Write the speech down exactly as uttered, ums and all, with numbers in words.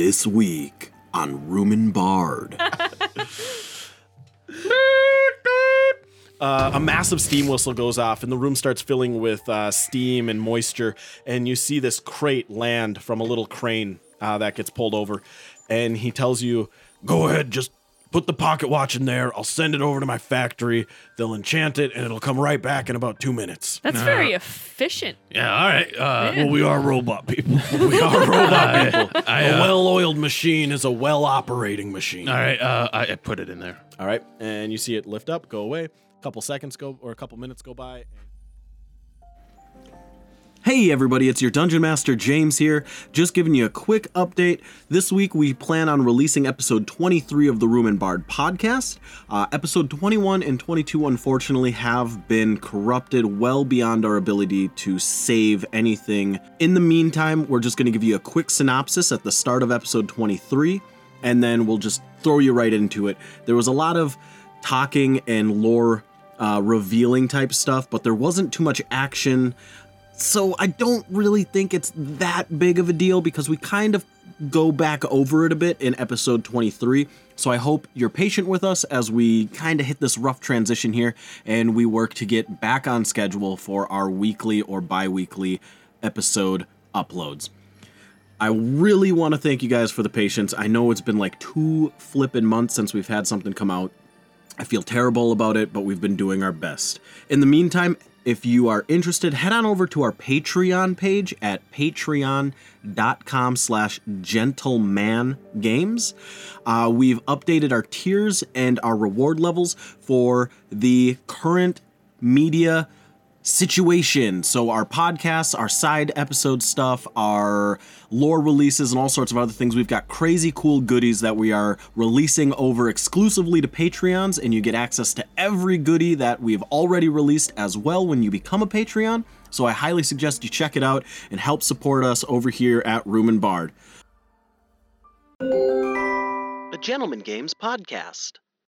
This week on Room and Bard. Uh, a massive steam whistle goes off, and the room starts filling with uh, steam and moisture, and you see this crate land from a little crane uh, that gets pulled over, and he tells you, go ahead, just put the pocket watch in there. I'll send it over to my factory. They'll enchant it, and it'll come right back in about two minutes. That's uh, very efficient. Yeah, all right. Uh, well, we are robot people. We are robot people. I, I, uh, a well-oiled machine is a well-operating machine. All right, uh, I, I put it in there. All right, and you see it lift up, go away. A couple seconds go, or a couple minutes go by. Hey everybody, it's your Dungeon Master James here, just giving you a quick update. This week we plan on releasing episode twenty-three of the Room and Bard podcast. Uh, episode twenty-one and twenty-two unfortunately have been corrupted well beyond our ability to save anything. In the meantime, we're just going to give you a quick synopsis at the start of episode twenty-three, and then we'll just throw you right into it. There was a lot of talking and lore uh, revealing type stuff, but there wasn't too much action. So I don't really think it's that big of a deal because we kind of go back over it a bit in episode twenty-three. So I hope you're patient with us as we kind of hit this rough transition here and we work to get back on schedule for our weekly or bi-weekly episode uploads. I really want to thank you guys for the patience. I know it's been like two flippin' months since we've had something come out. I feel terrible about it, but we've been doing our best. In the meantime, if you are interested, head on over to our Patreon page at patreon.com slash gentlemangames. Uh, we've updated our tiers and our reward levels for the current media situation. So our podcasts, our side episode stuff, our lore releases, and all sorts of other things. We've got crazy cool goodies that we are releasing over exclusively to Patreons, and you get access to every goodie that we've already released as well when you become a Patreon. So I highly suggest you check it out and help support us over here at Room and Bard. The Gentleman Games Podcast.